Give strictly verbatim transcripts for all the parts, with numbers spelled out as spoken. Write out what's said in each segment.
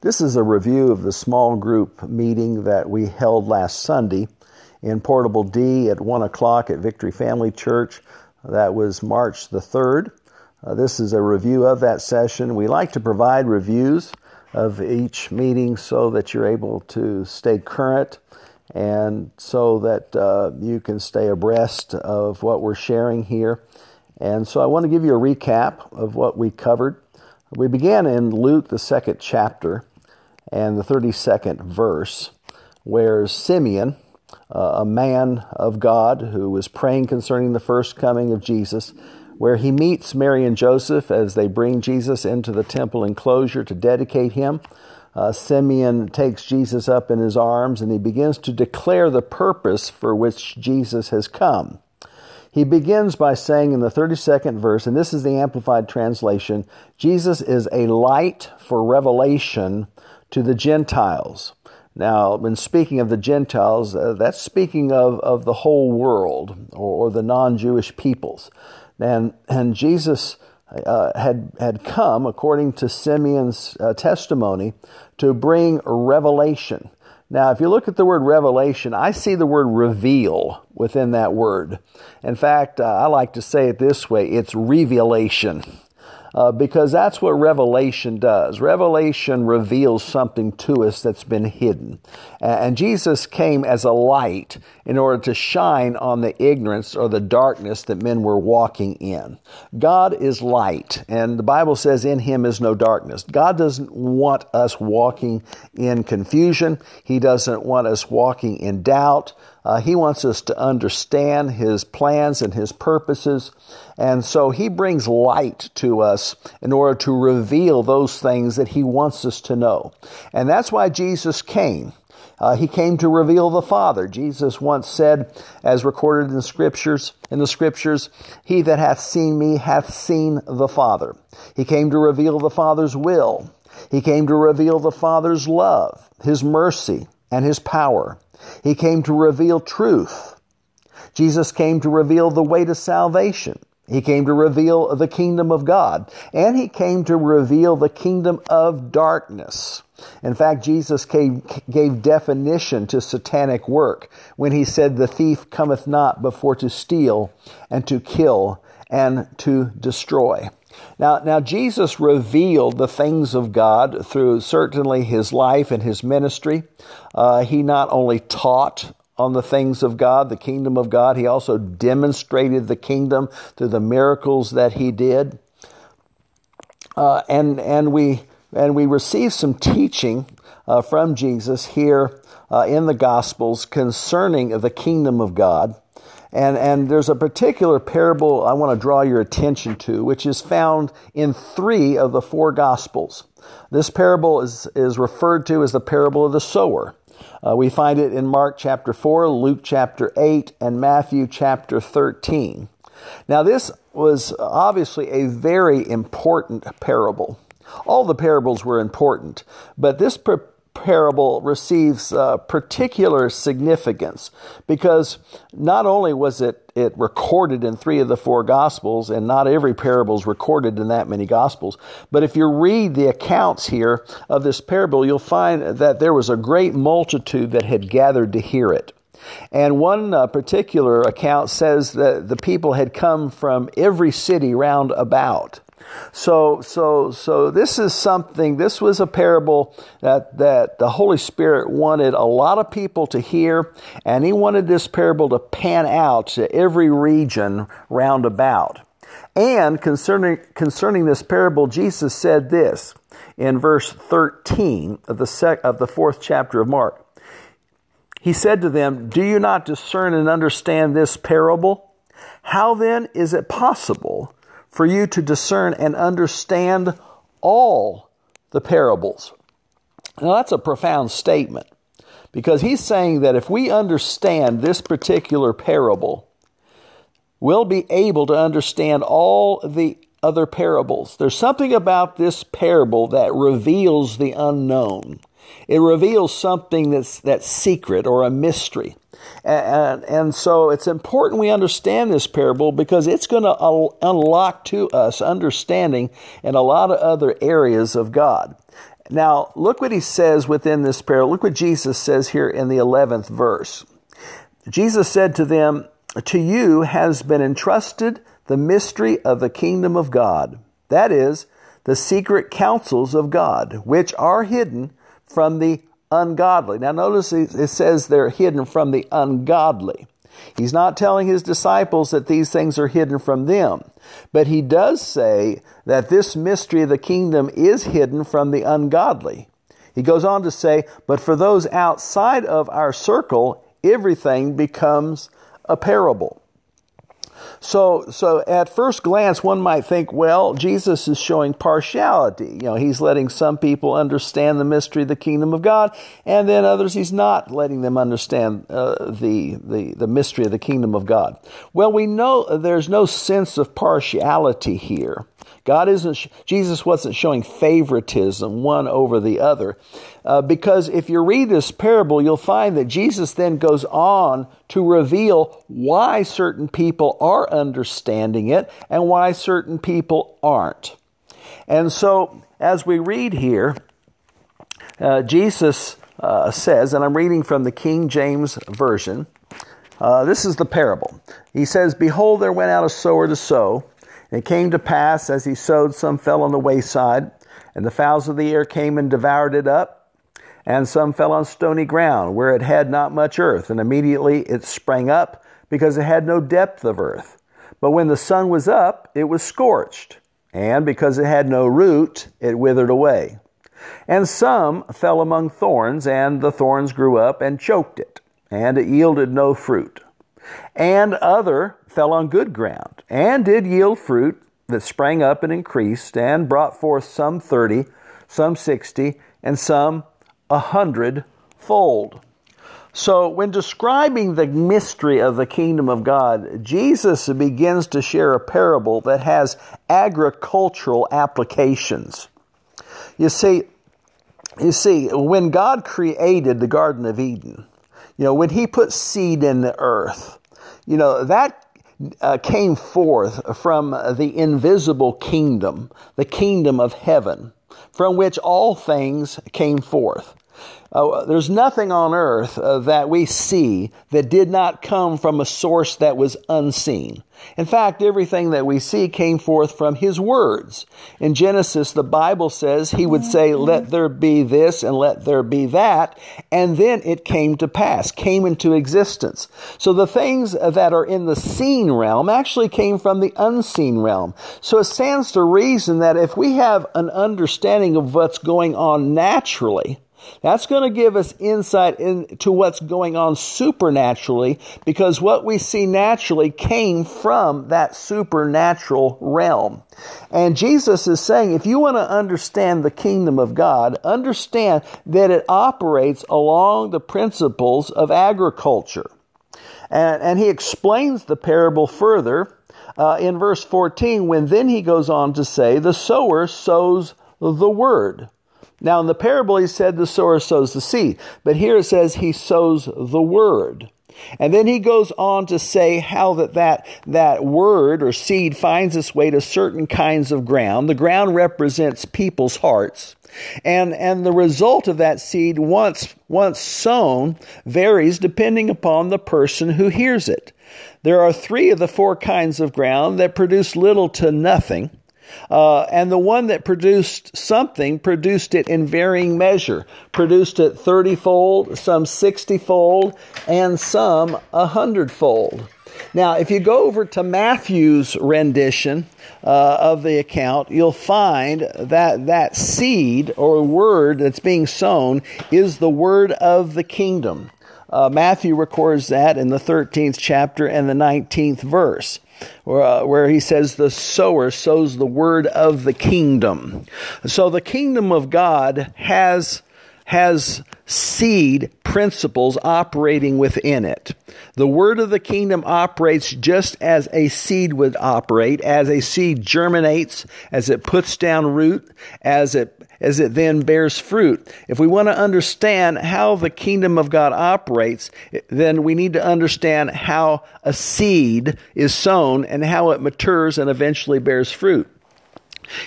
This is a review of the small group meeting that we held last Sunday in Portable D at one o'clock at Victory Family Church. That was March the third. Uh, this is a review of that session. We like to provide reviews of each meeting so that you're able to stay current and so that uh, you can stay abreast of what we're sharing here. And so I want to give you a recap of what we covered. We began in Luke, the second chapter, and the thirty-second verse, where Simeon, uh, a man of God who was praying concerning the first coming of Jesus, where he meets Mary and Joseph as they bring Jesus into the temple enclosure to dedicate him. Uh, Simeon takes Jesus up in his arms, and he begins to declare the purpose for which Jesus has come. He begins by saying in the thirty-second verse, and this is the Amplified Translation, Jesus is a light for revelation to the Gentiles. Now, when speaking of the Gentiles, uh, that's speaking of, of the whole world or, or the non-Jewish peoples. And, and Jesus uh, had, had come, according to Simeon's uh, testimony, to bring revelation. Now, if you look at the word revelation, I see the word reveal within that word. In fact, uh, I like to say it this way, it's revelation, uh, because that's what revelation does. Revelation reveals something to us that's been hidden. And Jesus came as a light in order to shine on the ignorance or the darkness that men were walking in. God is light, and the Bible says in Him is no darkness. God doesn't want us walking in confusion. He doesn't want us walking in doubt. Uh, he wants us to understand His plans and His purposes. And so He brings light to us in order to reveal those things that He wants us to know. And that's why Jesus came. Uh, he came to reveal the Father. Jesus once said, as recorded in the Scriptures, in the Scriptures, "He that hath seen me hath seen the Father." He came to reveal the Father's will. He came to reveal the Father's love, His mercy, and His power. He came to reveal truth. Jesus came to reveal the way to salvation. He came to reveal the kingdom of God, and He came to reveal the kingdom of darkness. In fact, Jesus gave, gave definition to satanic work when He said, "The thief cometh not before to steal and to kill and to destroy." Now, now Jesus revealed the things of God through certainly His life and His ministry. Uh, he not only taught on the things of God, the kingdom of God, He also demonstrated the kingdom through the miracles that He did. Uh, and and we... And we receive some teaching uh, from Jesus here uh, in the Gospels concerning the kingdom of God. And, and there's a particular parable I want to draw your attention to, which is found in three of the four Gospels. This parable is, is referred to as the parable of the sower. Uh, we find it in Mark chapter four, Luke chapter eight, and Matthew chapter thirteen. Now, this was obviously a very important parable. All the parables were important, but this per- parable receives uh, particular significance because not only was it, it recorded in three of the four Gospels, and not every parable is recorded in that many Gospels, but if you read the accounts here of this parable, you'll find that there was a great multitude that had gathered to hear it. And one uh, particular account says that the people had come from every city round about. So, so, so this is something, this was a parable that, that the Holy Spirit wanted a lot of people to hear, and He wanted this parable to pan out to every region round about. And concerning, concerning this parable, Jesus said this in verse thirteen of the sec, of the fourth chapter of Mark. He said to them, "Do you not discern and understand this parable? How then is it possible for you to discern and understand all the parables?" Now, that's a profound statement, because He's saying that if we understand this particular parable, we'll be able to understand all the other parables. There's something about this parable that reveals the unknown. It reveals something that's, that's secret or a mystery. And, and so it's important we understand this parable because it's going to un- unlock to us understanding in a lot of other areas of God. Now, look what he says within this parable. Look what Jesus says here in the eleventh verse. Jesus said to them, "To you has been entrusted the mystery of the kingdom of God, that is, the secret counsels of God, which are hidden from the ungodly." Now notice it says they're hidden from the ungodly. He's not telling his disciples that these things are hidden from them, but he does say that this mystery of the kingdom is hidden from the ungodly. He goes on to say, but for those outside of our circle, everything becomes a parable. So, so at first glance, one might think, well, Jesus is showing partiality. You know, he's letting some people understand the mystery of the kingdom of God, and then others he's not letting them understand uh, the, the, the mystery of the kingdom of God. Well, we know there's no sense of partiality here. God isn't, Jesus wasn't showing favoritism one over the other. Uh, because if you read this parable, you'll find that Jesus then goes on to reveal why certain people are understanding it and why certain people aren't. And so as we read here, uh, Jesus uh, says, and I'm reading from the King James Version, uh, this is the parable. He says, "Behold, there went out a sower to sow. It came to pass, as he sowed, some fell on the wayside, and the fowls of the air came and devoured it up, and some fell on stony ground, where it had not much earth, and immediately it sprang up, because it had no depth of earth. But when the sun was up, it was scorched, and because it had no root, it withered away. And some fell among thorns, and the thorns grew up and choked it, and it yielded no fruit. And other fell on good ground, and did yield fruit that sprang up and increased, and brought forth some thirty, some sixty, and some a hundredfold." So when describing the mystery of the kingdom of God, Jesus begins to share a parable that has agricultural applications. You see, you see, when God created the Garden of Eden, you know, when he put seed in the earth, you know, that uh, came forth from the invisible kingdom, the kingdom of heaven, from which all things came forth. Uh, there's nothing on earth uh, that we see that did not come from a source that was unseen. In fact, everything that we see came forth from his words. In Genesis, the Bible says he would say, "Let there be this and let there be that." And then it came to pass, came into existence. So the things that are in the seen realm actually came from the unseen realm. So it stands to reason that if we have an understanding of what's going on naturally, that's going to give us insight into what's going on supernaturally, because what we see naturally came from that supernatural realm. And Jesus is saying, if you want to understand the kingdom of God, understand that it operates along the principles of agriculture. And, and he explains the parable further uh, in verse fourteen, when then he goes on to say, "The sower sows the word." Now, in the parable, he said the sower sows the seed, but here it says he sows the word. And then he goes on to say how that, that that word or seed finds its way to certain kinds of ground. The ground represents people's hearts. And, and the result of that seed, once, once sown, varies depending upon the person who hears it. There are three of the four kinds of ground that produce little to nothing. Uh, and the one that produced something produced it in varying measure, produced it thirty-fold, some sixty-fold, and some a hundredfold. Now, if you go over to Matthew's rendition uh, of the account, you'll find that that seed or word that's being sown is the word of the kingdom. Uh, Matthew records that in the thirteenth chapter and the nineteenth verse, Where, uh, where he says the sower sows the word of the kingdom. So the kingdom of God has has seed principles operating within it. The word of the kingdom operates just as a seed would operate, as a seed germinates, as it puts down root, as it as it then bears fruit. If we want to understand how the kingdom of God operates, then we need to understand how a seed is sown and how it matures and eventually bears fruit.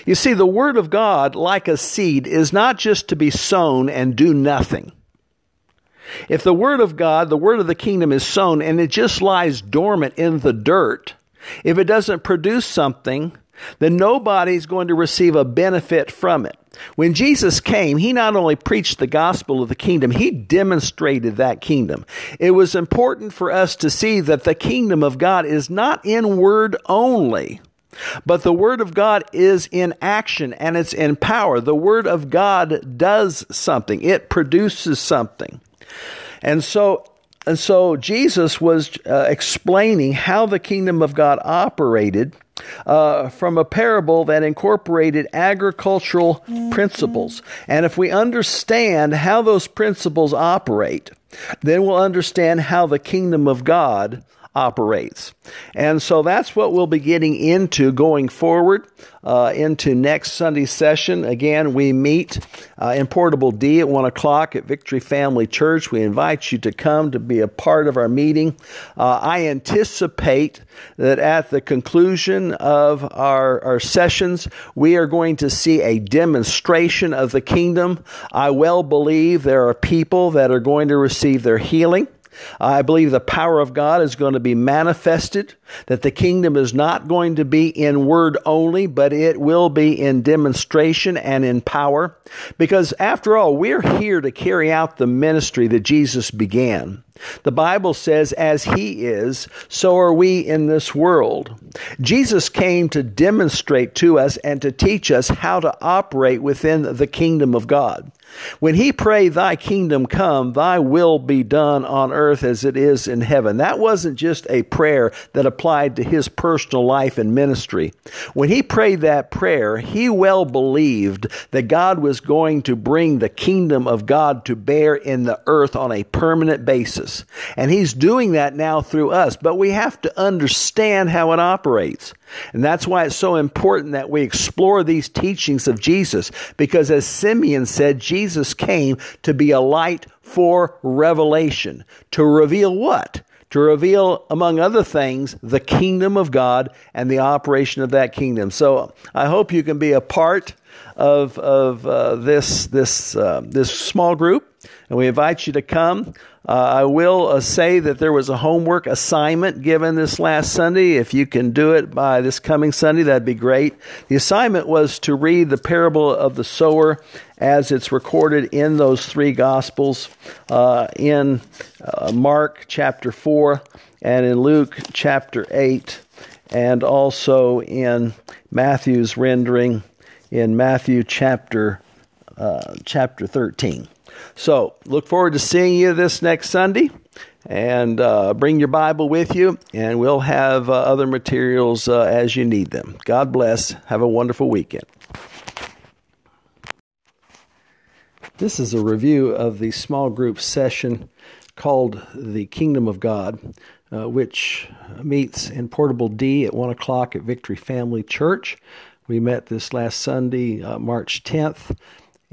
You see, the word of God, like a seed, is not just to be sown and do nothing. If the word of God, the word of the kingdom, is sown and it just lies dormant in the dirt, if it doesn't produce something, then nobody's going to receive a benefit from it. When Jesus came, he not only preached the gospel of the kingdom, he demonstrated that kingdom. It was important for us to see that the kingdom of God is not in word only, but the word of God is in action and it's in power. The word of God does something. It produces something. And so, and so Jesus was uh, explaining how the kingdom of God operated uh, from a parable that incorporated agricultural mm-hmm. principles. And if we understand how those principles operate, then we'll understand how the kingdom of God operates. operates. And so that's what we'll be getting into going forward uh, into next Sunday's session. Again, we meet uh, in Portable D at one o'clock at Victory Family Church. We invite you to come to be a part of our meeting. Uh, I anticipate that at the conclusion of our, our sessions, we are going to see a demonstration of the kingdom. I well believe there are people that are going to receive their healing. I believe the power of God is going to be manifested, that the kingdom is not going to be in word only, but it will be in demonstration and in power. Because after all, we're here to carry out the ministry that Jesus began. The Bible says, as he is, so are we in this world. Jesus came to demonstrate to us and to teach us how to operate within the kingdom of God. When he prayed, thy kingdom come, thy will be done on earth as it is in heaven, that wasn't just a prayer that applied to his personal life and ministry. When he prayed that prayer, he well believed that God was going to bring the kingdom of God to bear in the earth on a permanent basis. And he's doing that now through us, but we have to understand how it operates. And that's why it's so important that we explore these teachings of Jesus, because as Simeon said, Jesus came to be a light for revelation. To reveal what? To reveal, among other things, the kingdom of God and the operation of that kingdom. So I hope you can be a part of, of uh, this, this, uh, this small group. And we invite you to come. Uh, I will uh, say that there was a homework assignment given this last Sunday. If you can do it by this coming Sunday, that'd be great. The assignment was to read the parable of the sower as it's recorded in those three Gospels, uh, in uh, Mark chapter four and in Luke chapter eight, and also in Matthew's rendering in Matthew chapter uh, chapter thirteen. So look forward to seeing you this next Sunday, and uh, bring your Bible with you, and we'll have uh, other materials uh, as you need them. God bless. Have a wonderful weekend. This is a review of the small group session called The Kingdom of God, uh, which meets in Portable D at one o'clock at Victory Family Church. We met this last Sunday, uh, March tenth.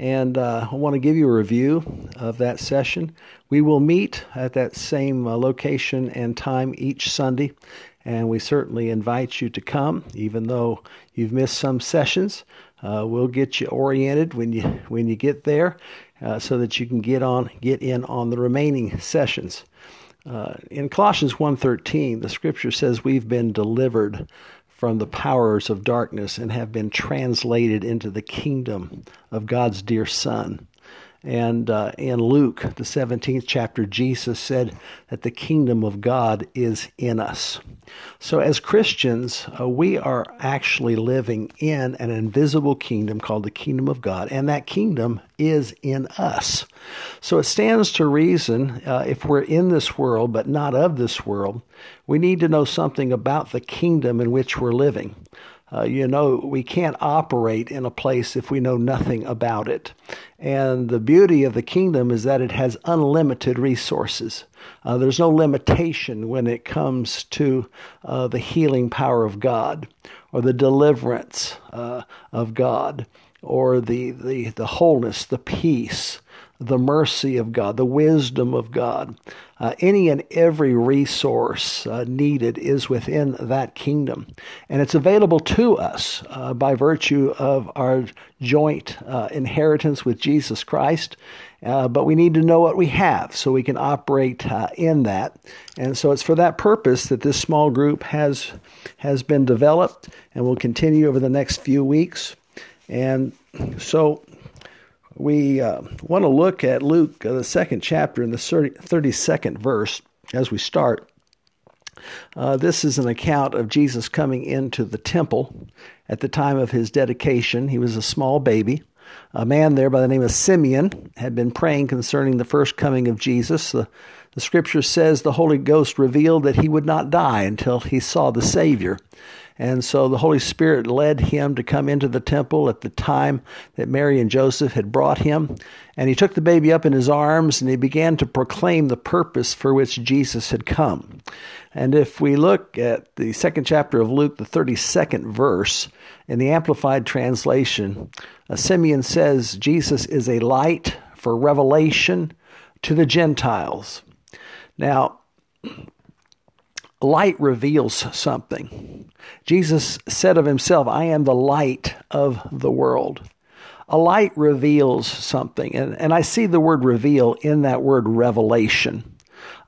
And uh, I want to give you a review of that session. We will meet at that same uh, location and time each Sunday, and we certainly invite you to come, even though you've missed some sessions. Uh, we'll get you oriented when you when you get there, uh, so that you can get on get in on the remaining sessions. Uh, in Colossians one thirteen, the Scripture says we've been delivered from the powers of darkness and have been translated into the kingdom of God's dear Son. And uh, in Luke, the seventeenth chapter, Jesus said that the kingdom of God is in us. So as Christians, uh, we are actually living in an invisible kingdom called the kingdom of God, and that kingdom is in us. So it stands to reason, uh, if we're in this world but not of this world, we need to know something about the kingdom in which we're living. Uh, you know, we can't operate in a place if we know nothing about it. And the beauty of the kingdom is that it has unlimited resources. Uh, there's no limitation when it comes to uh, the healing power of God or the deliverance uh, of God or the, the, the wholeness, the peace, the mercy of God, the wisdom of God. Uh, any and every resource uh, needed is within that kingdom. And it's available to us uh, by virtue of our joint uh, inheritance with Jesus Christ. Uh, but we need to know what we have so we can operate uh, in that. And so it's for that purpose that this small group has, has been developed and will continue over the next few weeks. And so we uh, want to look at Luke, uh, the second chapter, and the thirty-second verse as we start. Uh, this is an account of Jesus coming into the temple at the time of his dedication. He was a small baby. A man there by the name of Simeon had been praying concerning the first coming of Jesus. The, the scripture says the Holy Ghost revealed that he would not die until he saw the Savior. And so the Holy Spirit led him to come into the temple at the time that Mary and Joseph had brought him. And he took the baby up in his arms, and he began to proclaim the purpose for which Jesus had come. And if we look at the second chapter of Luke, the thirty-second verse, in the Amplified Translation, Simeon says, Jesus is a light for revelation to the Gentiles. Now, light reveals something. Jesus said of himself, I am the light of the world. A light reveals something. And, and I see the word reveal in that word revelation.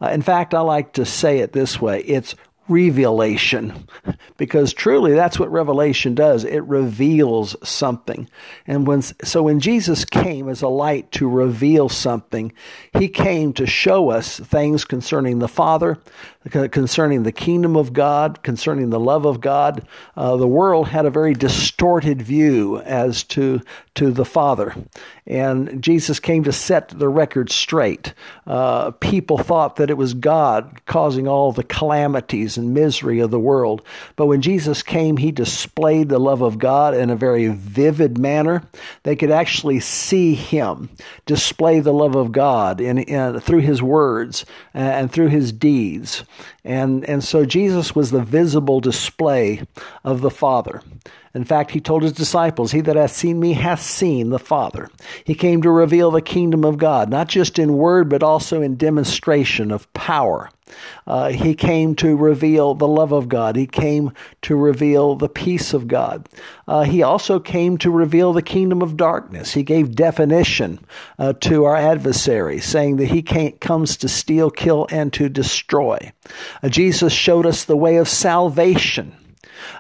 Uh, in fact, I like to say it this way. It's revelation, because truly that's what revelation does. It reveals something. And when so when Jesus came as a light to reveal something, he came to show us things concerning the Father, concerning the kingdom of God, concerning the love of God. Uh, the world had a very distorted view as to to the Father, and Jesus came to set the record straight. Uh, people thought that it was God causing all the calamities and misery of the world, but when Jesus came, he displayed the love of God in a very vivid manner. They could actually see him display the love of God in, in through his words and through his deeds. And and so Jesus was the visible display of the Father. In fact, he told his disciples, he that hath seen me hath seen the Father. He came to reveal the kingdom of God, not just in word, but also in demonstration of power. Uh, he came to reveal the love of God. He came to reveal the peace of God. Uh, he also came to reveal the kingdom of darkness. He gave definition uh, to our adversary, saying that he can't, comes to steal, kill, and to destroy. Uh, Jesus showed us the way of salvation.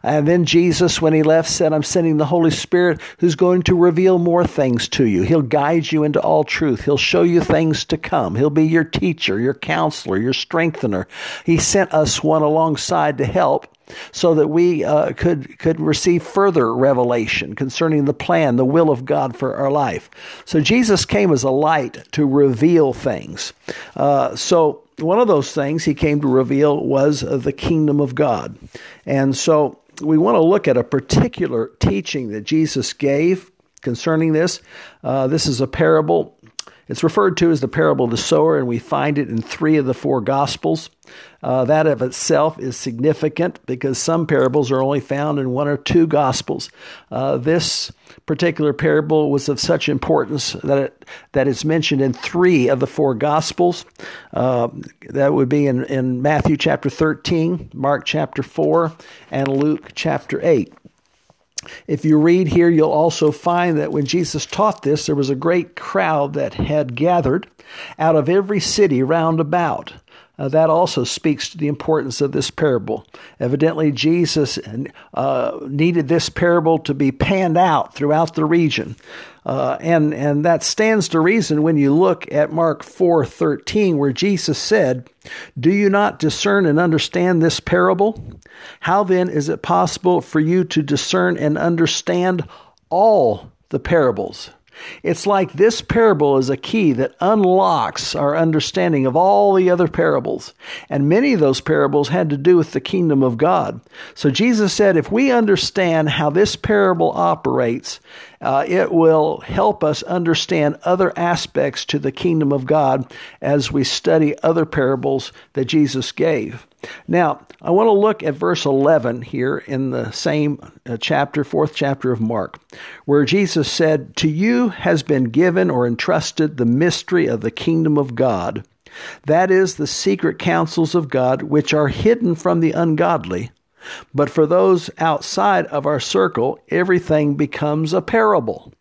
And then Jesus, when he left, said, I'm sending the Holy Spirit who's going to reveal more things to you. He'll guide you into all truth. He'll show you things to come. He'll be your teacher, your counselor, your strengthener. He sent us one alongside to help, so that we uh, could could receive further revelation concerning the plan, the will of God for our life. So Jesus came as a light to reveal things. Uh, so one of those things he came to reveal was uh, the kingdom of God. And so we want to look at a particular teaching that Jesus gave concerning this. Uh, this is a parable. It's referred to as the Parable of the Sower, and we find it in three of the four Gospels. Uh, that of itself is significant because some parables are only found in one or two Gospels. Uh, this particular parable was of such importance that it, that it's mentioned in three of the four Gospels. Uh, that would be in, in Matthew chapter thirteen, Mark chapter four, and Luke chapter eight. If you read here, you'll also find that when Jesus taught this, there was a great crowd that had gathered out of every city round about. Uh, that also speaks to the importance of this parable. Evidently, Jesus uh, needed this parable to be panned out throughout the region. Uh, and, and that stands to reason when you look at Mark four thirteen, where Jesus said, do you not discern and understand this parable? How then is it possible for you to discern and understand all the parables? It's like this parable is a key that unlocks our understanding of all the other parables. And many of those parables had to do with the kingdom of God. So Jesus said, if we understand how this parable operates Uh, it will help us understand other aspects to the kingdom of God as we study other parables that Jesus gave. Now, I want to look at verse eleven here in the same chapter, fourth chapter of Mark, where Jesus said, "To you has been given or entrusted the mystery of the kingdom of God. That is the secret counsels of God, which are hidden from the ungodly. But for those outside of our circle, everything becomes a parable."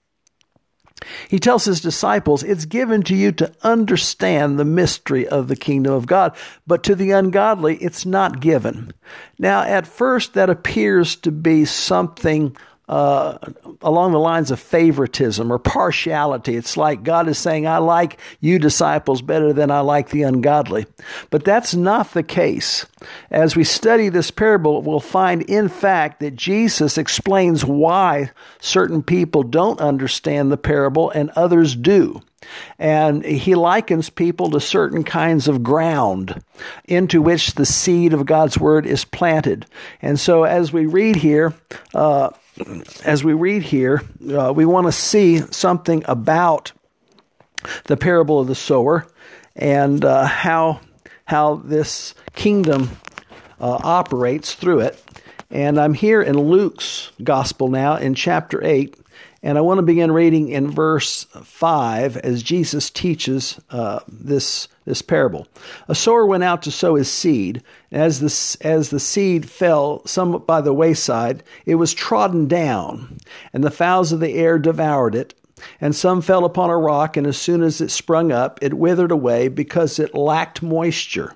He tells his disciples, it's given to you to understand the mystery of the kingdom of God, but to the ungodly, it's not given. Now, at first, that appears to be something uh, along the lines of favoritism or partiality. It's like God is saying, I like you disciples better than I like the ungodly. But that's not the case. As we study this parable, we'll find, in fact, that Jesus explains why certain people don't understand the parable and others do. And he likens people to certain kinds of ground into which the seed of God's word is planted. And so as we read here, uh, As we read here, uh, we want to see something about the parable of the sower and uh, how how this kingdom uh, operates through it. And I'm here in Luke's gospel now in chapter eight, and I want to begin reading in verse five as Jesus teaches uh, this this parable. A sower went out to sow his seed. As the, as the seed fell somewhat by the wayside, it was trodden down, and the fowls of the air devoured it. And some fell upon a rock, and as soon as it sprung up, it withered away because it lacked moisture.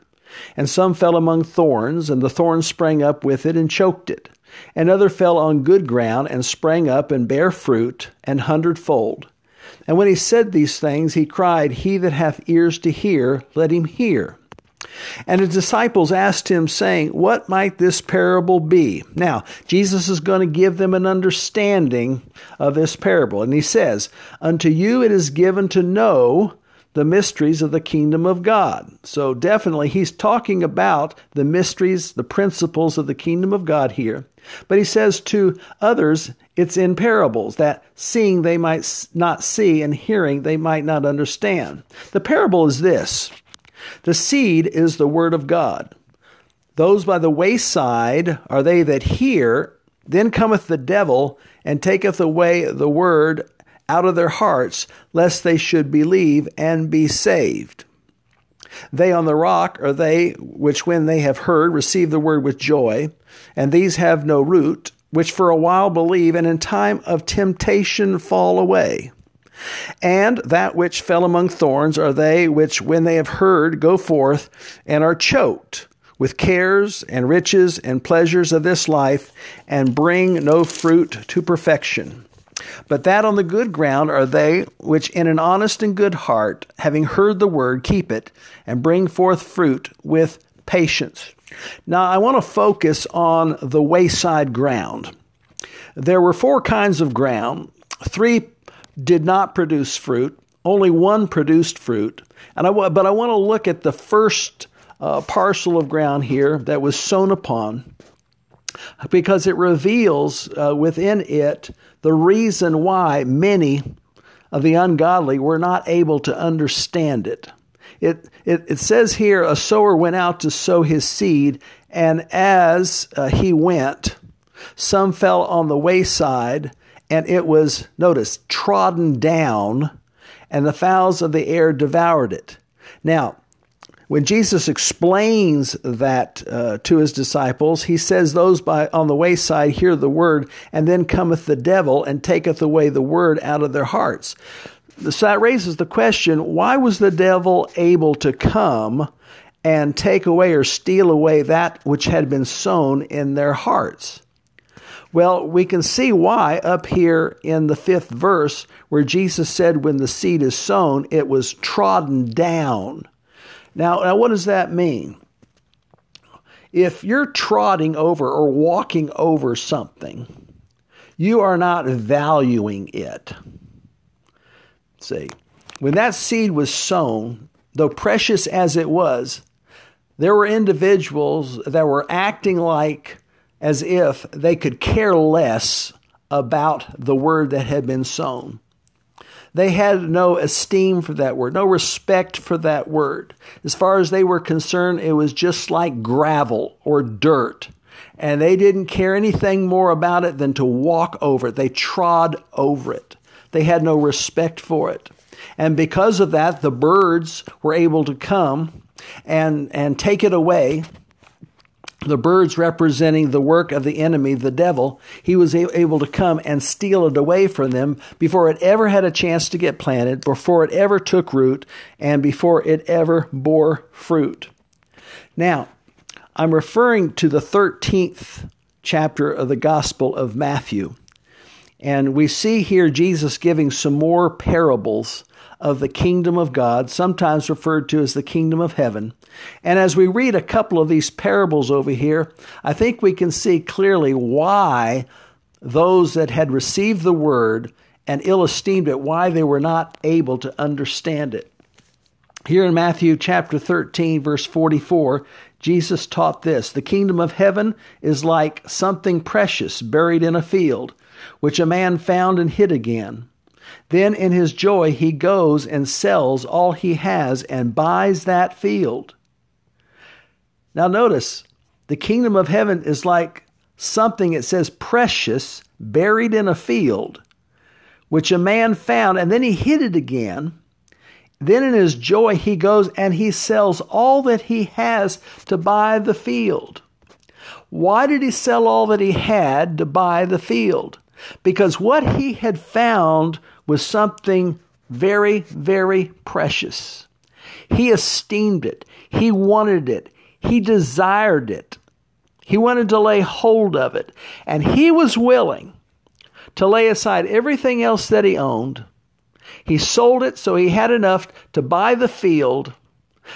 And some fell among thorns, and the thorns sprang up with it and choked it. And other fell on good ground, and sprang up and bare fruit an hundredfold. And when he said these things, he cried, "He that hath ears to hear, let him hear." And his disciples asked him, saying, "What might this parable be?" Now, Jesus is going to give them an understanding of this parable. And he says, "Unto you it is given to know the mysteries of the kingdom of God." So definitely he's talking about the mysteries, the principles of the kingdom of God here. But he says to others, it's in parables, that seeing they might not see and hearing they might not understand. The parable is this. The seed is the word of God. Those by the wayside are they that hear. Then cometh the devil and taketh away the word of God out of their hearts, lest they should believe and be saved. They on the rock are they which, when they have heard, receive the word with joy, and these have no root, which for a while believe, and in time of temptation fall away. And that which fell among thorns are they which, when they have heard, go forth and are choked with cares and riches and pleasures of this life, and bring no fruit to perfection. But that on the good ground are they which in an honest and good heart, having heard the word, keep it, and bring forth fruit with patience. Now, I want to focus on the wayside ground. There were four kinds of ground. Three did not produce fruit. Only one produced fruit. And I, but I want to look at the first uh, parcel of ground here that was sown upon, because it reveals uh, within it the reason why many of the ungodly were not able to understand it. It it, it says here, a sower went out to sow his seed, and as uh, he went, some fell on the wayside, and it was, notice, trodden down, and the fowls of the air devoured it. Now, when Jesus explains that uh, to his disciples, he says, those by on the wayside hear the word, and then cometh the devil and taketh away the word out of their hearts. So that raises the question, why was the devil able to come and take away or steal away that which had been sown in their hearts? Well, we can see why up here in the fifth verse, where Jesus said, when the seed is sown, it was trodden down. Now, now, what does that mean? If you're trotting over or walking over something, you are not valuing it. See, when that seed was sown, though precious as it was, there were individuals that were acting like as if they could care less about the word that had been sown. They had no esteem for that word, no respect for that word. As far as they were concerned, it was just like gravel or dirt, and they didn't care anything more about it than to walk over it. They trod over it. They had no respect for it. And because of that, the birds were able to come and, and take it away. The birds representing the work of the enemy, the devil, he was able to come and steal it away from them before it ever had a chance to get planted, before it ever took root, and before it ever bore fruit. Now, I'm referring to the thirteenth chapter of the Gospel of Matthew, and we see here Jesus giving some more parables of the kingdom of God, sometimes referred to as the kingdom of heaven. And as we read a couple of these parables over here, I think we can see clearly why those that had received the word and ill-esteemed it, why they were not able to understand it. Here in Matthew chapter thirteen, verse forty-four, Jesus taught this: the kingdom of heaven is like something precious buried in a field, which a man found and hid again. Then in his joy he goes and sells all he has and buys that field. Now notice, the kingdom of heaven is like something, it says, precious, buried in a field, which a man found, and then he hid it again. Then in his joy he goes and he sells all that he has to buy the field. Why did he sell all that he had to buy the field? Because what he had found was something very, very precious. He esteemed it. He wanted it. He desired it. He wanted to lay hold of it. And he was willing to lay aside everything else that he owned. He sold it so he had enough to buy the field,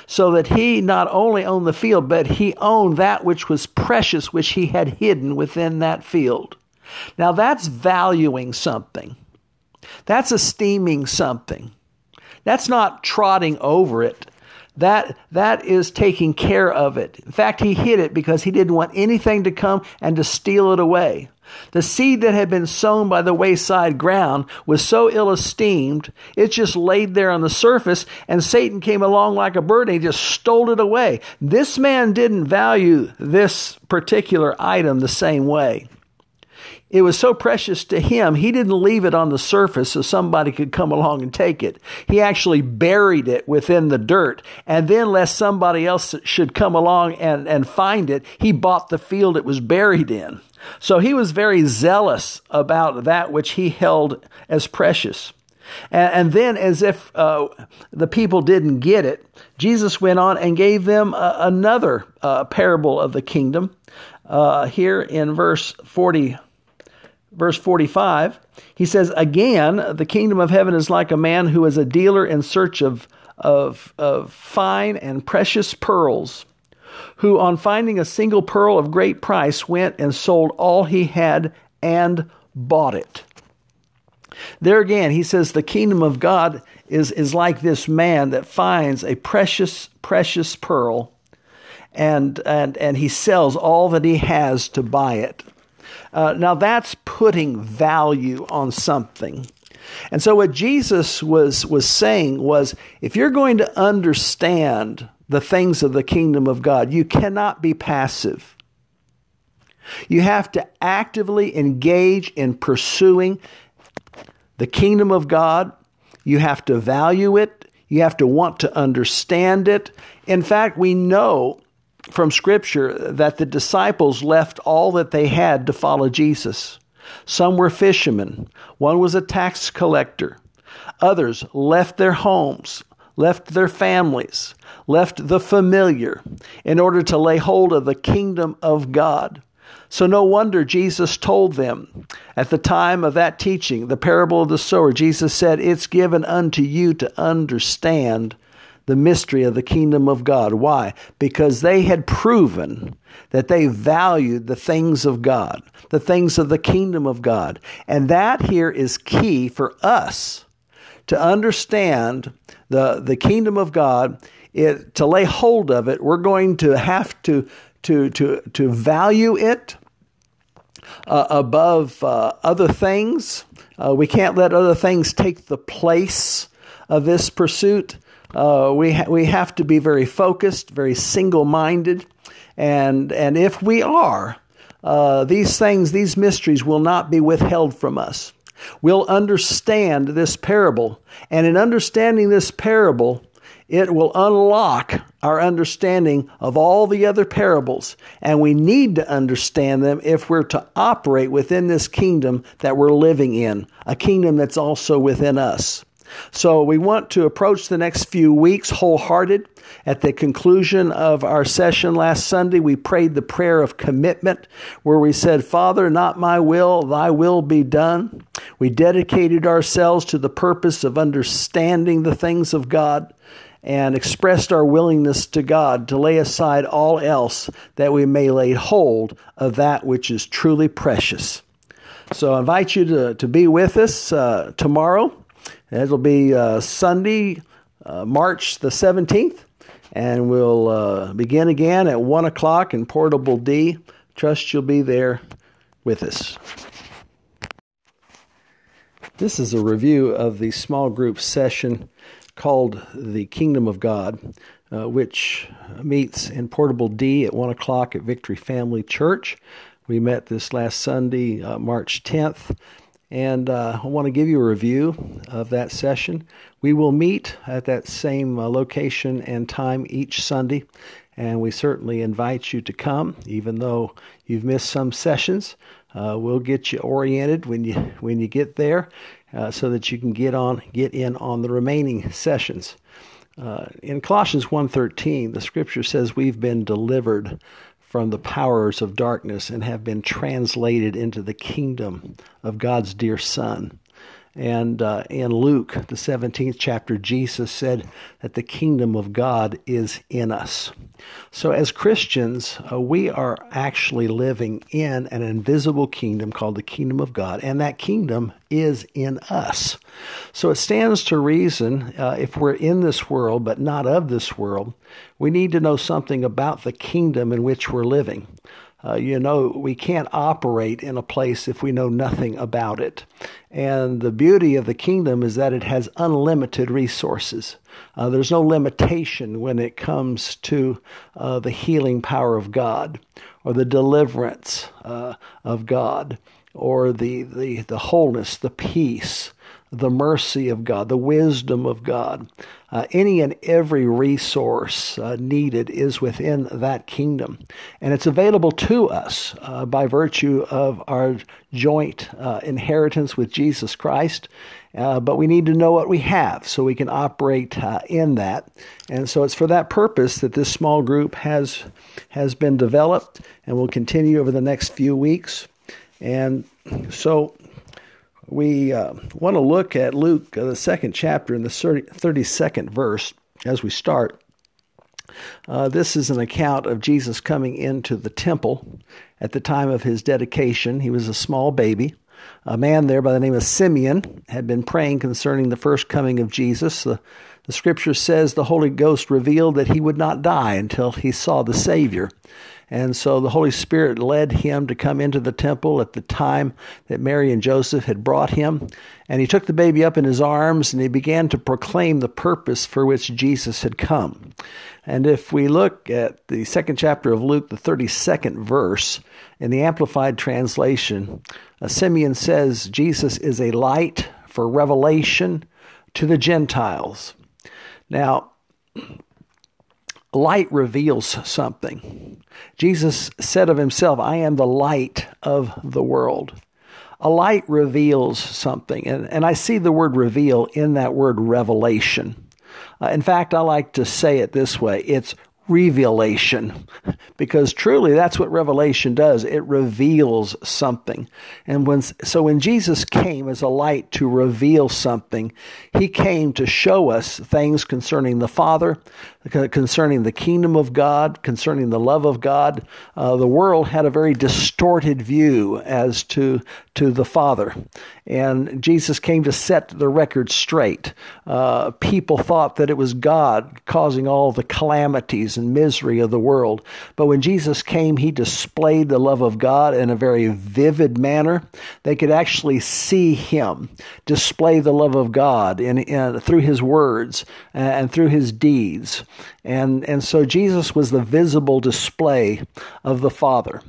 so that he not only owned the field, but he owned that which was precious, which he had hidden within that field. Now that's valuing something. That's esteeming something. That's not trotting over it. That, that is taking care of it. In fact, he hid it because he didn't want anything to come and to steal it away. The seed that had been sown by the wayside ground was so ill-esteemed, it just laid there on the surface, and Satan came along like a bird and he just stole it away. This man didn't value this particular item the same way. It was so precious to him, he didn't leave it on the surface so somebody could come along and take it. He actually buried it within the dirt, and then lest somebody else should come along and, and find it, he bought the field it was buried in. So he was very zealous about that which he held as precious. And, and then, as if uh, the people didn't get it, Jesus went on and gave them uh, another uh, parable of the kingdom. Uh, here in verse forty. Verse forty-five, he says, again, the kingdom of heaven is like a man who is a dealer in search of, of, of fine and precious pearls, who on finding a single pearl of great price went and sold all he had and bought it. There again, he says, the kingdom of God is, is like this man that finds a precious, precious pearl, and, and, and he sells all that he has to buy it. Uh, now, that's putting value on something. And so what Jesus was, was saying was, if you're going to understand the things of the kingdom of God, you cannot be passive. You have to actively engage in pursuing the kingdom of God. You have to value it. You have to want to understand it. In fact, we know from Scripture that the disciples left all that they had to follow Jesus. Some were fishermen. One was a tax collector. Others left their homes, left their families, left the familiar in order to lay hold of the kingdom of God. So no wonder Jesus told them at the time of that teaching, the parable of the sower, Jesus said, it's given unto you to understand the mystery of the kingdom of God. Why? Because they had proven that they valued the things of God, the things of the kingdom of God. And that here is key for us to understand the, the kingdom of God. It, to lay hold of it, we're going to have to, to, to, to value it. uh, above uh, other things. Uh, we can't let other things take the place of this pursuit. Uh, we ha- we have to be very focused, very single-minded, and and if we are, uh, these things, these mysteries, will not be withheld from us. We'll understand this parable, and in understanding this parable, it will unlock our understanding of all the other parables, and we need to understand them if we're to operate within this kingdom that we're living in, a kingdom that's also within us. So we want to approach the next few weeks wholehearted. At the conclusion of our session last Sunday, we prayed the prayer of commitment, where we said, Father, not my will, thy will be done. We dedicated ourselves to the purpose of understanding the things of God and expressed our willingness to God to lay aside all else that we may lay hold of that which is truly precious. So I invite you to, to be with us uh, tomorrow. It'll be uh, Sunday, uh, March the seventeenth, and we'll uh, begin again at one o'clock in Portable D. Trust you'll be there with us. This is a review of the small group session called the Kingdom of God, uh, which meets in Portable D at one o'clock at Victory Family Church. We met this last Sunday, uh, March tenth. And uh, I want to give you a review of that session. We will meet at that same uh, location and time each Sunday, and we certainly invite you to come, even though you've missed some sessions. Uh, we'll get you oriented when you when you get there, uh, so that you can get on get in on the remaining sessions. Uh, in Colossians one thirteen, the Scripture says we've been delivered from the powers of darkness and have been translated into the kingdom of God's dear Son. And uh, in Luke, the seventeenth chapter, Jesus said that the kingdom of God is in us. So as Christians, uh, we are actually living in an invisible kingdom called the kingdom of God, and that kingdom is in us. So it stands to reason, uh, if we're in this world but not of this world, we need to know something about the kingdom in which we're living. Uh, you know, we can't operate in a place if we know nothing about it. And the beauty of the kingdom is that it has unlimited resources. Uh, there's no limitation when it comes to uh, the healing power of God or the deliverance uh, of God or the, the, the wholeness, the peace, the mercy of God, the wisdom of God. Uh, any and every resource uh, needed is within that kingdom. And it's available to us uh, by virtue of our joint uh, inheritance with Jesus Christ. Uh, but we need to know what we have so we can operate uh, in that. And so it's for that purpose that this small group has, has been developed and will continue over the next few weeks. And so we uh, want to look at Luke, uh, the second chapter, in the thirty-second verse as we start. Uh, this is an account of Jesus coming into the temple at the time of his dedication. He was a small baby. A man there by the name of Simeon had been praying concerning the first coming of Jesus. The, the scripture says the Holy Ghost revealed that he would not die until he saw the Savior. And so the Holy Spirit led him to come into the temple at the time that Mary and Joseph had brought him. And he took the baby up in his arms, and he began to proclaim the purpose for which Jesus had come. And if we look at the second chapter of Luke, the thirty-second verse, in the Amplified Translation, Simeon says, Jesus is a light for revelation to the Gentiles. Now, light reveals something. Jesus said of himself, I am the light of the world. A light reveals something. And, and I see the word reveal in that word revelation. Uh, in fact, I like to say it this way. It's revelation, because truly that's what revelation does. It reveals something. And when so when Jesus came as a light to reveal something, he came to show us things concerning the Father, concerning the kingdom of God, concerning the love of God. Uh, the world had a very distorted view as to to the Father. And Jesus came to set the record straight. Uh, people thought that it was God causing all the calamities and misery of the world. But when Jesus came, he displayed the love of God in a very vivid manner. They could actually see him display the love of God in, in through his words and through his deeds. And, and so Jesus was the visible display of the Father.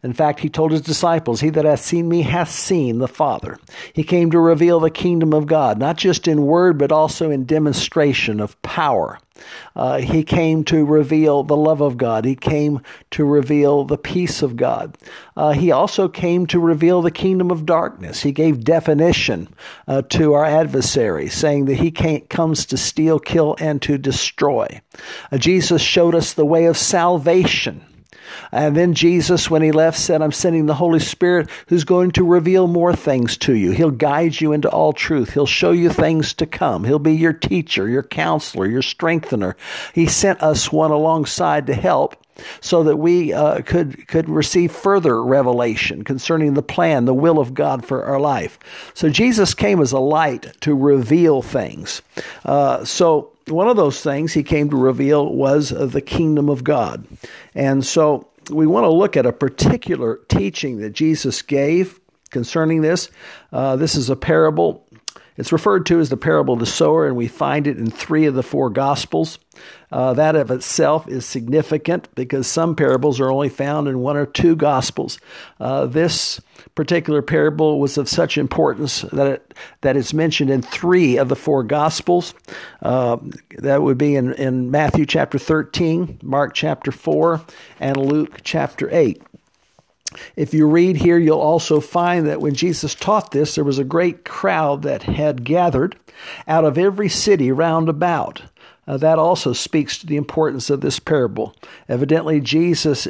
In fact, he told his disciples, "He that hath seen me hath seen the Father." He came to reveal the kingdom of God, not just in word, but also in demonstration of power. Uh, he came to reveal the love of God. He came to reveal the peace of God. Uh, he also came to reveal the kingdom of darkness. He gave definition uh, to our adversary, saying that he can't, comes to steal, kill, and to destroy. Uh, Jesus showed us the way of salvation. And then Jesus, when he left, said, "I'm sending the Holy Spirit who's going to reveal more things to you. He'll guide you into all truth. He'll show you things to come. He'll be your teacher, your counselor, your strengthener." He sent us one alongside to help so that we uh, could, could receive further revelation concerning the plan, the will of God for our life. So Jesus came as a light to reveal things. Uh, so one of those things he came to reveal was the kingdom of God. And so we want to look at a particular teaching that Jesus gave concerning this. Uh, this is a parable. It's referred to as the Parable of the Sower, and we find it in three of the four Gospels. Uh, that of itself is significant because some parables are only found in one or two Gospels. Uh, this particular parable was of such importance that it, that it's mentioned in three of the four Gospels. Uh, that would be in, in Matthew chapter thirteen, Mark chapter four, and Luke chapter eight. If you read here, you'll also find that when Jesus taught this, there was a great crowd that had gathered out of every city round about. Uh, that also speaks to the importance of this parable. Evidently, Jesus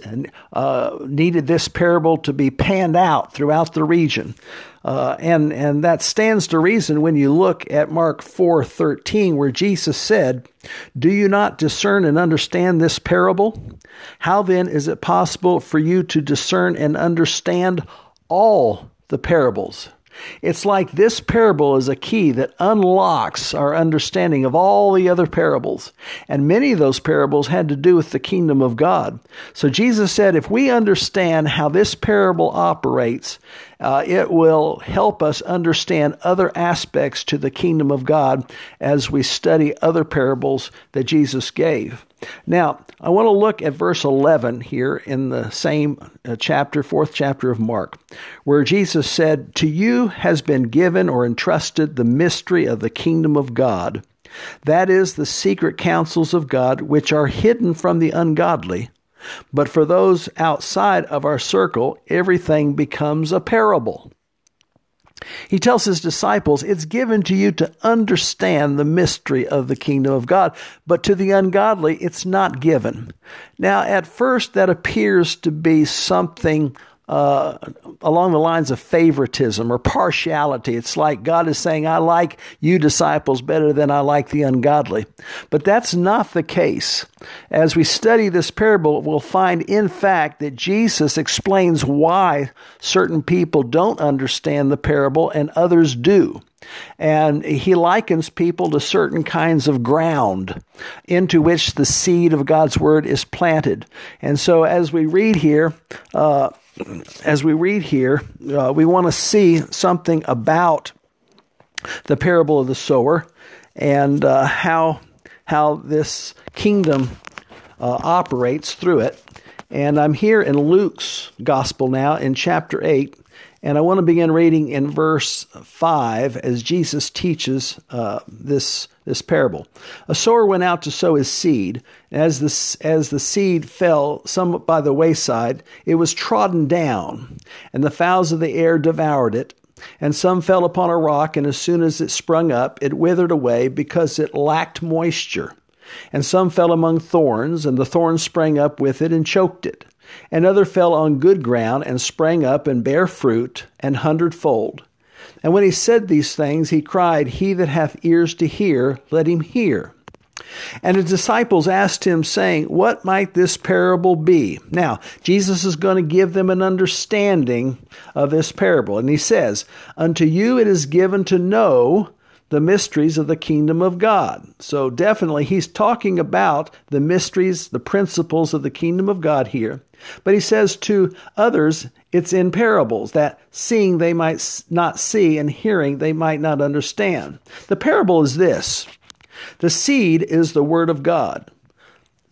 uh, needed this parable to be panned out throughout the region. Uh, and, and that stands to reason when you look at Mark four thirteen, where Jesus said, "Do you not discern and understand this parable? How then is it possible for you to discern and understand all the parables?" It's like this parable is a key that unlocks our understanding of all the other parables. And many of those parables had to do with the kingdom of God. So Jesus said, if we understand how this parable operates, uh, it will help us understand other aspects to the kingdom of God as we study other parables that Jesus gave. Now, I want to look at verse eleven here in the same chapter, fourth chapter of Mark, where Jesus said, "To you has been given or entrusted the mystery of the kingdom of God, that is, the secret counsels of God, which are hidden from the ungodly. But for those outside of our circle, everything becomes a parable." He tells his disciples, it's given to you to understand the mystery of the kingdom of God, but to the ungodly, it's not given. Now, at first, that appears to be something uh, along the lines of favoritism or partiality. It's like God is saying, I like you disciples better than I like the ungodly. But that's not the case. As we study this parable, we'll find, in fact, that Jesus explains why certain people don't understand the parable and others do. And he likens people to certain kinds of ground into which the seed of God's word is planted. And so as we read here, uh, as we read here, uh, we want to see something about the parable of the sower and uh, how how this kingdom uh, operates through it. And I'm here in Luke's gospel now in chapter eight, and I want to begin reading in verse five as Jesus teaches uh, this this parable. "A sower went out to sow his seed. As the, as the seed fell somewhat by the wayside, it was trodden down, and the fowls of the air devoured it. And some fell upon a rock, and as soon as it sprung up, it withered away because it lacked moisture. And some fell among thorns, and the thorns sprang up with it and choked it. And other fell on good ground, and sprang up and bare fruit an hundredfold. And when he said these things, he cried, He that hath ears to hear, let him hear. And his disciples asked him, saying, what might this parable be? Now, Jesus is going to give them an understanding of this parable. And he says, unto you it is given to know the mysteries of the kingdom of God. So definitely he's talking about the mysteries, the principles of the kingdom of God here. But he says to others, it's in parables, that seeing they might not see and hearing they might not understand. The parable is this. The seed is the word of God.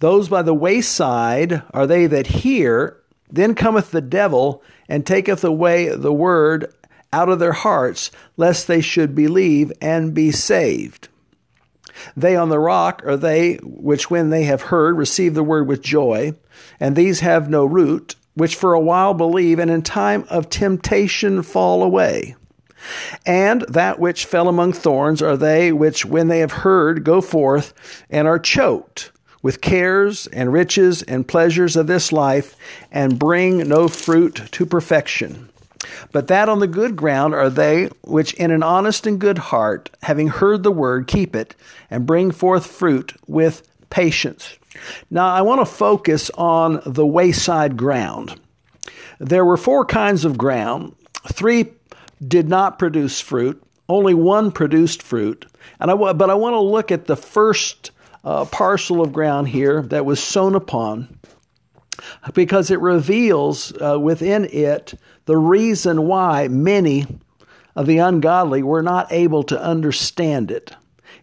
Those by the wayside are they that hear. Then cometh the devil and taketh away the word out of their hearts, lest they should believe and be saved. They on the rock are they which, when they have heard, receive the word with joy, and these have no root, which for a while believe, and in time of temptation fall away. And that which fell among thorns are they which, when they have heard, go forth and are choked with cares and riches and pleasures of this life, and bring no fruit to perfection. But that on the good ground are they which in an honest and good heart, having heard the word, keep it, and bring forth fruit with patience. Now, I want to focus on the wayside ground. There were four kinds of ground. Three did not produce fruit. Only one produced fruit. And I, but I want to look at the first uh, parcel of ground here that was sown upon, because it reveals uh, within it the reason why many of the ungodly were not able to understand it.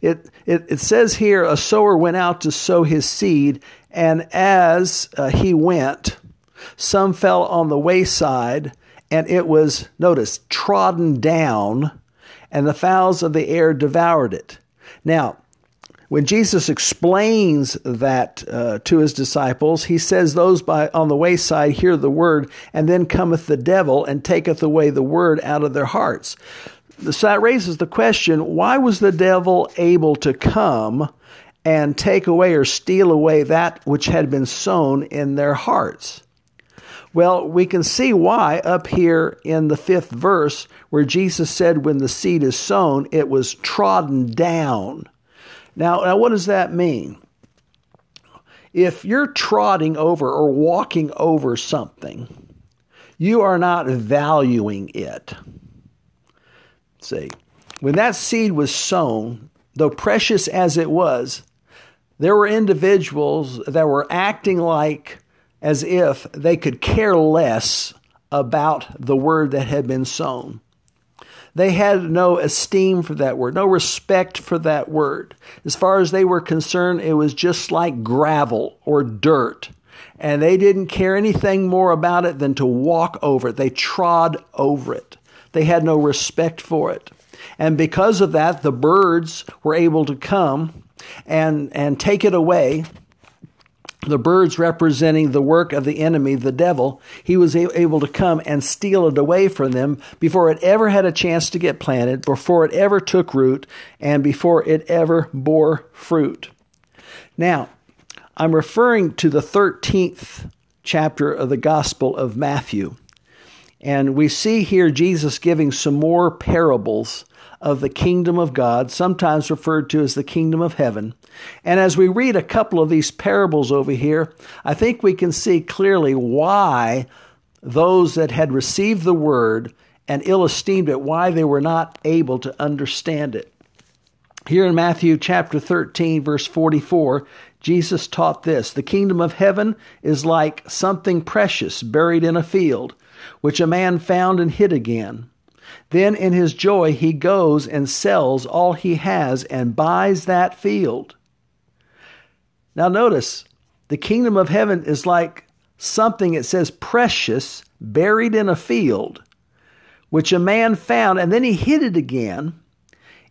It, it, it says here, a sower went out to sow his seed, and as uh, he went, some fell on the wayside, and it was, notice, trodden down, and the fowls of the air devoured it. Now, when Jesus explains that uh, to his disciples, he says those by on the wayside hear the word, and then cometh the devil and taketh away the word out of their hearts. So that raises the question, why was the devil able to come and take away or steal away that which had been sown in their hearts? Well, we can see why up here in the fifth verse, where Jesus said when the seed is sown, it was trodden down. Now, now, what does that mean? If you're trotting over or walking over something, you are not valuing it. See, when that seed was sown, though precious as it was, there were individuals that were acting like as if they could care less about the word that had been sown. They had no esteem for that word, no respect for that word. As far as they were concerned, it was just like gravel or dirt, and they didn't care anything more about it than to walk over it. They trod over it. They had no respect for it. And because of that, the birds were able to come and, and take it away. The birds representing the work of the enemy, the devil, he was able to come and steal it away from them before it ever had a chance to get planted, before it ever took root, and before it ever bore fruit. Now, I'm referring to the thirteenth chapter of the Gospel of Matthew, and we see here Jesus giving some more parables of the kingdom of God, sometimes referred to as the kingdom of heaven. And as we read a couple of these parables over here, I think we can see clearly why those that had received the word and ill-esteemed it, why they were not able to understand it. Here in Matthew chapter thirteen, verse forty-four, Jesus taught this: the kingdom of heaven is like something precious buried in a field, which a man found and hid again. Then in his joy he goes and sells all he has and buys that field. Now notice, the kingdom of heaven is like something, it says, precious, buried in a field, which a man found, and then he hid it again.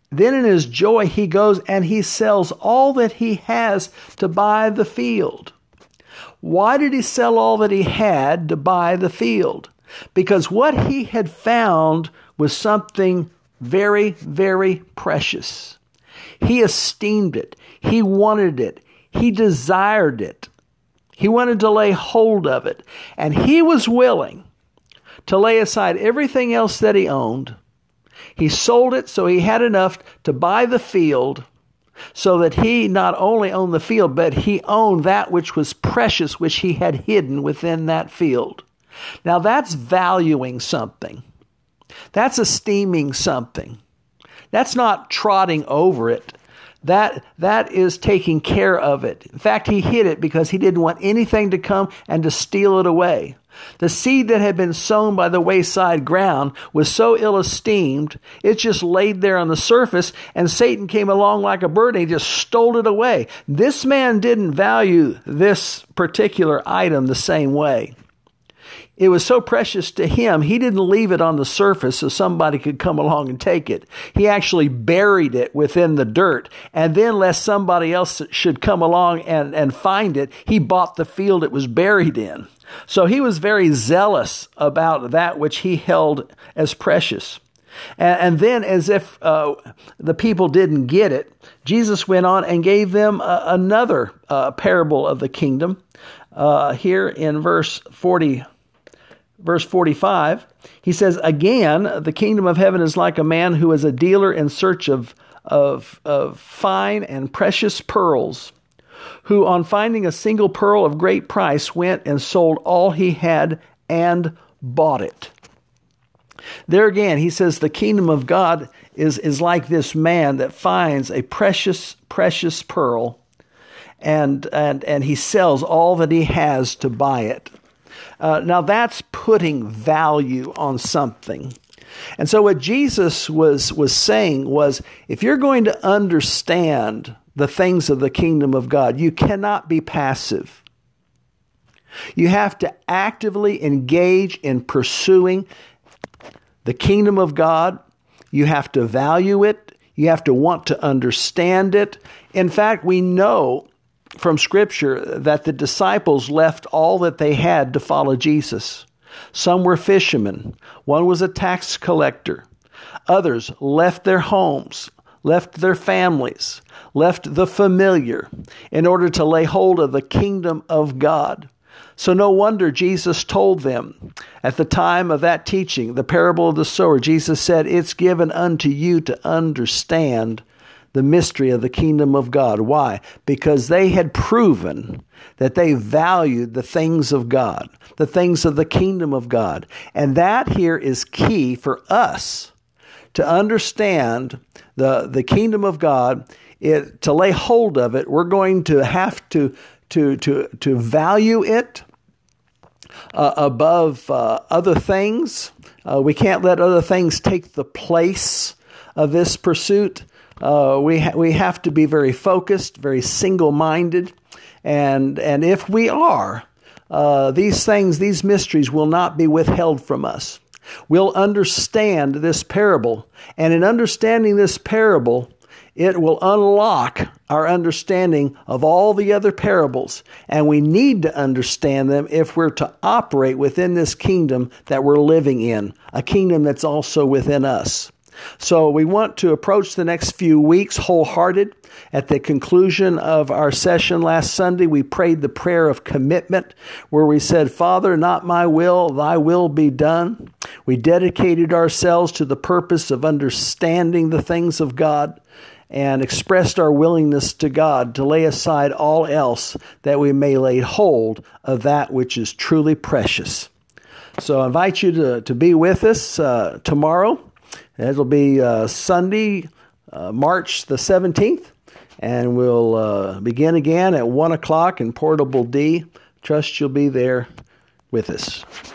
Then in his joy he goes and he sells all that he has to buy the field. Why did he sell all that he had to buy the field? Because what he had found was something very, very precious. He esteemed it. He wanted it. He desired it. He wanted to lay hold of it. And he was willing to lay aside everything else that he owned. He sold it so he had enough to buy the field so that he not only owned the field, but he owned that which was precious, which he had hidden within that field. Now that's valuing something. That's esteeming something. That's not trotting over it. That, that is taking care of it. In fact, he hid it because he didn't want anything to come and to steal it away. The seed that had been sown by the wayside ground was so ill-esteemed, it just laid there on the surface, and Satan came along like a bird and he just stole it away. This man didn't value this particular item the same way. It was so precious to him, he didn't leave it on the surface so somebody could come along and take it. He actually buried it within the dirt, and then lest somebody else should come along and, and find it, he bought the field it was buried in. So he was very zealous about that which he held as precious. And, and then, as if uh, the people didn't get it, Jesus went on and gave them uh, another uh, parable of the kingdom. Uh, here in verse forty. Verse forty-five, he says, "Again, the kingdom of heaven is like a man who is a dealer in search of, of, of fine and precious pearls, who on finding a single pearl of great price went and sold all he had and bought it." There again, he says the kingdom of God is, is like this man that finds a precious, precious pearl, and, and, and he sells all that he has to buy it. Uh, now, that's putting value on something. And so what Jesus was, was saying was, if you're going to understand the things of the kingdom of God, you cannot be passive. You have to actively engage in pursuing the kingdom of God. You have to value it. You have to want to understand it. In fact, we know from Scripture that the disciples left all that they had to follow Jesus. Some were fishermen. One was a tax collector. Others left their homes, left their families, left the familiar in order to lay hold of the kingdom of God. So no wonder Jesus told them at the time of that teaching, the parable of the sower, Jesus said, "It's given unto you to understand the mystery of the kingdom of God." Why? Because they had proven that they valued the things of God, the things of the kingdom of God. And that here is key for us to understand the, the kingdom of God. It, to lay hold of it, we're going to have to, to, to, to value it uh, above uh, other things. Uh, we can't let other things take the place of this pursuit. Uh, we ha- we have to be very focused, very single-minded, and and if we are, uh, these things, these mysteries will not be withheld from us. We'll understand this parable, and in understanding this parable, it will unlock our understanding of all the other parables, and we need to understand them if we're to operate within this kingdom that we're living in, a kingdom that's also within us. So we want to approach the next few weeks wholehearted. At the conclusion of our session last Sunday, we prayed the prayer of commitment, where we said, "Father, not my will, thy will be done." We dedicated ourselves to the purpose of understanding the things of God and expressed our willingness to God to lay aside all else that we may lay hold of that which is truly precious. So I invite you to, to be with us uh, tomorrow. It'll be uh, Sunday, uh, March the seventeenth, and we'll uh, begin again at one o'clock in Portable D. Trust you'll be there with us.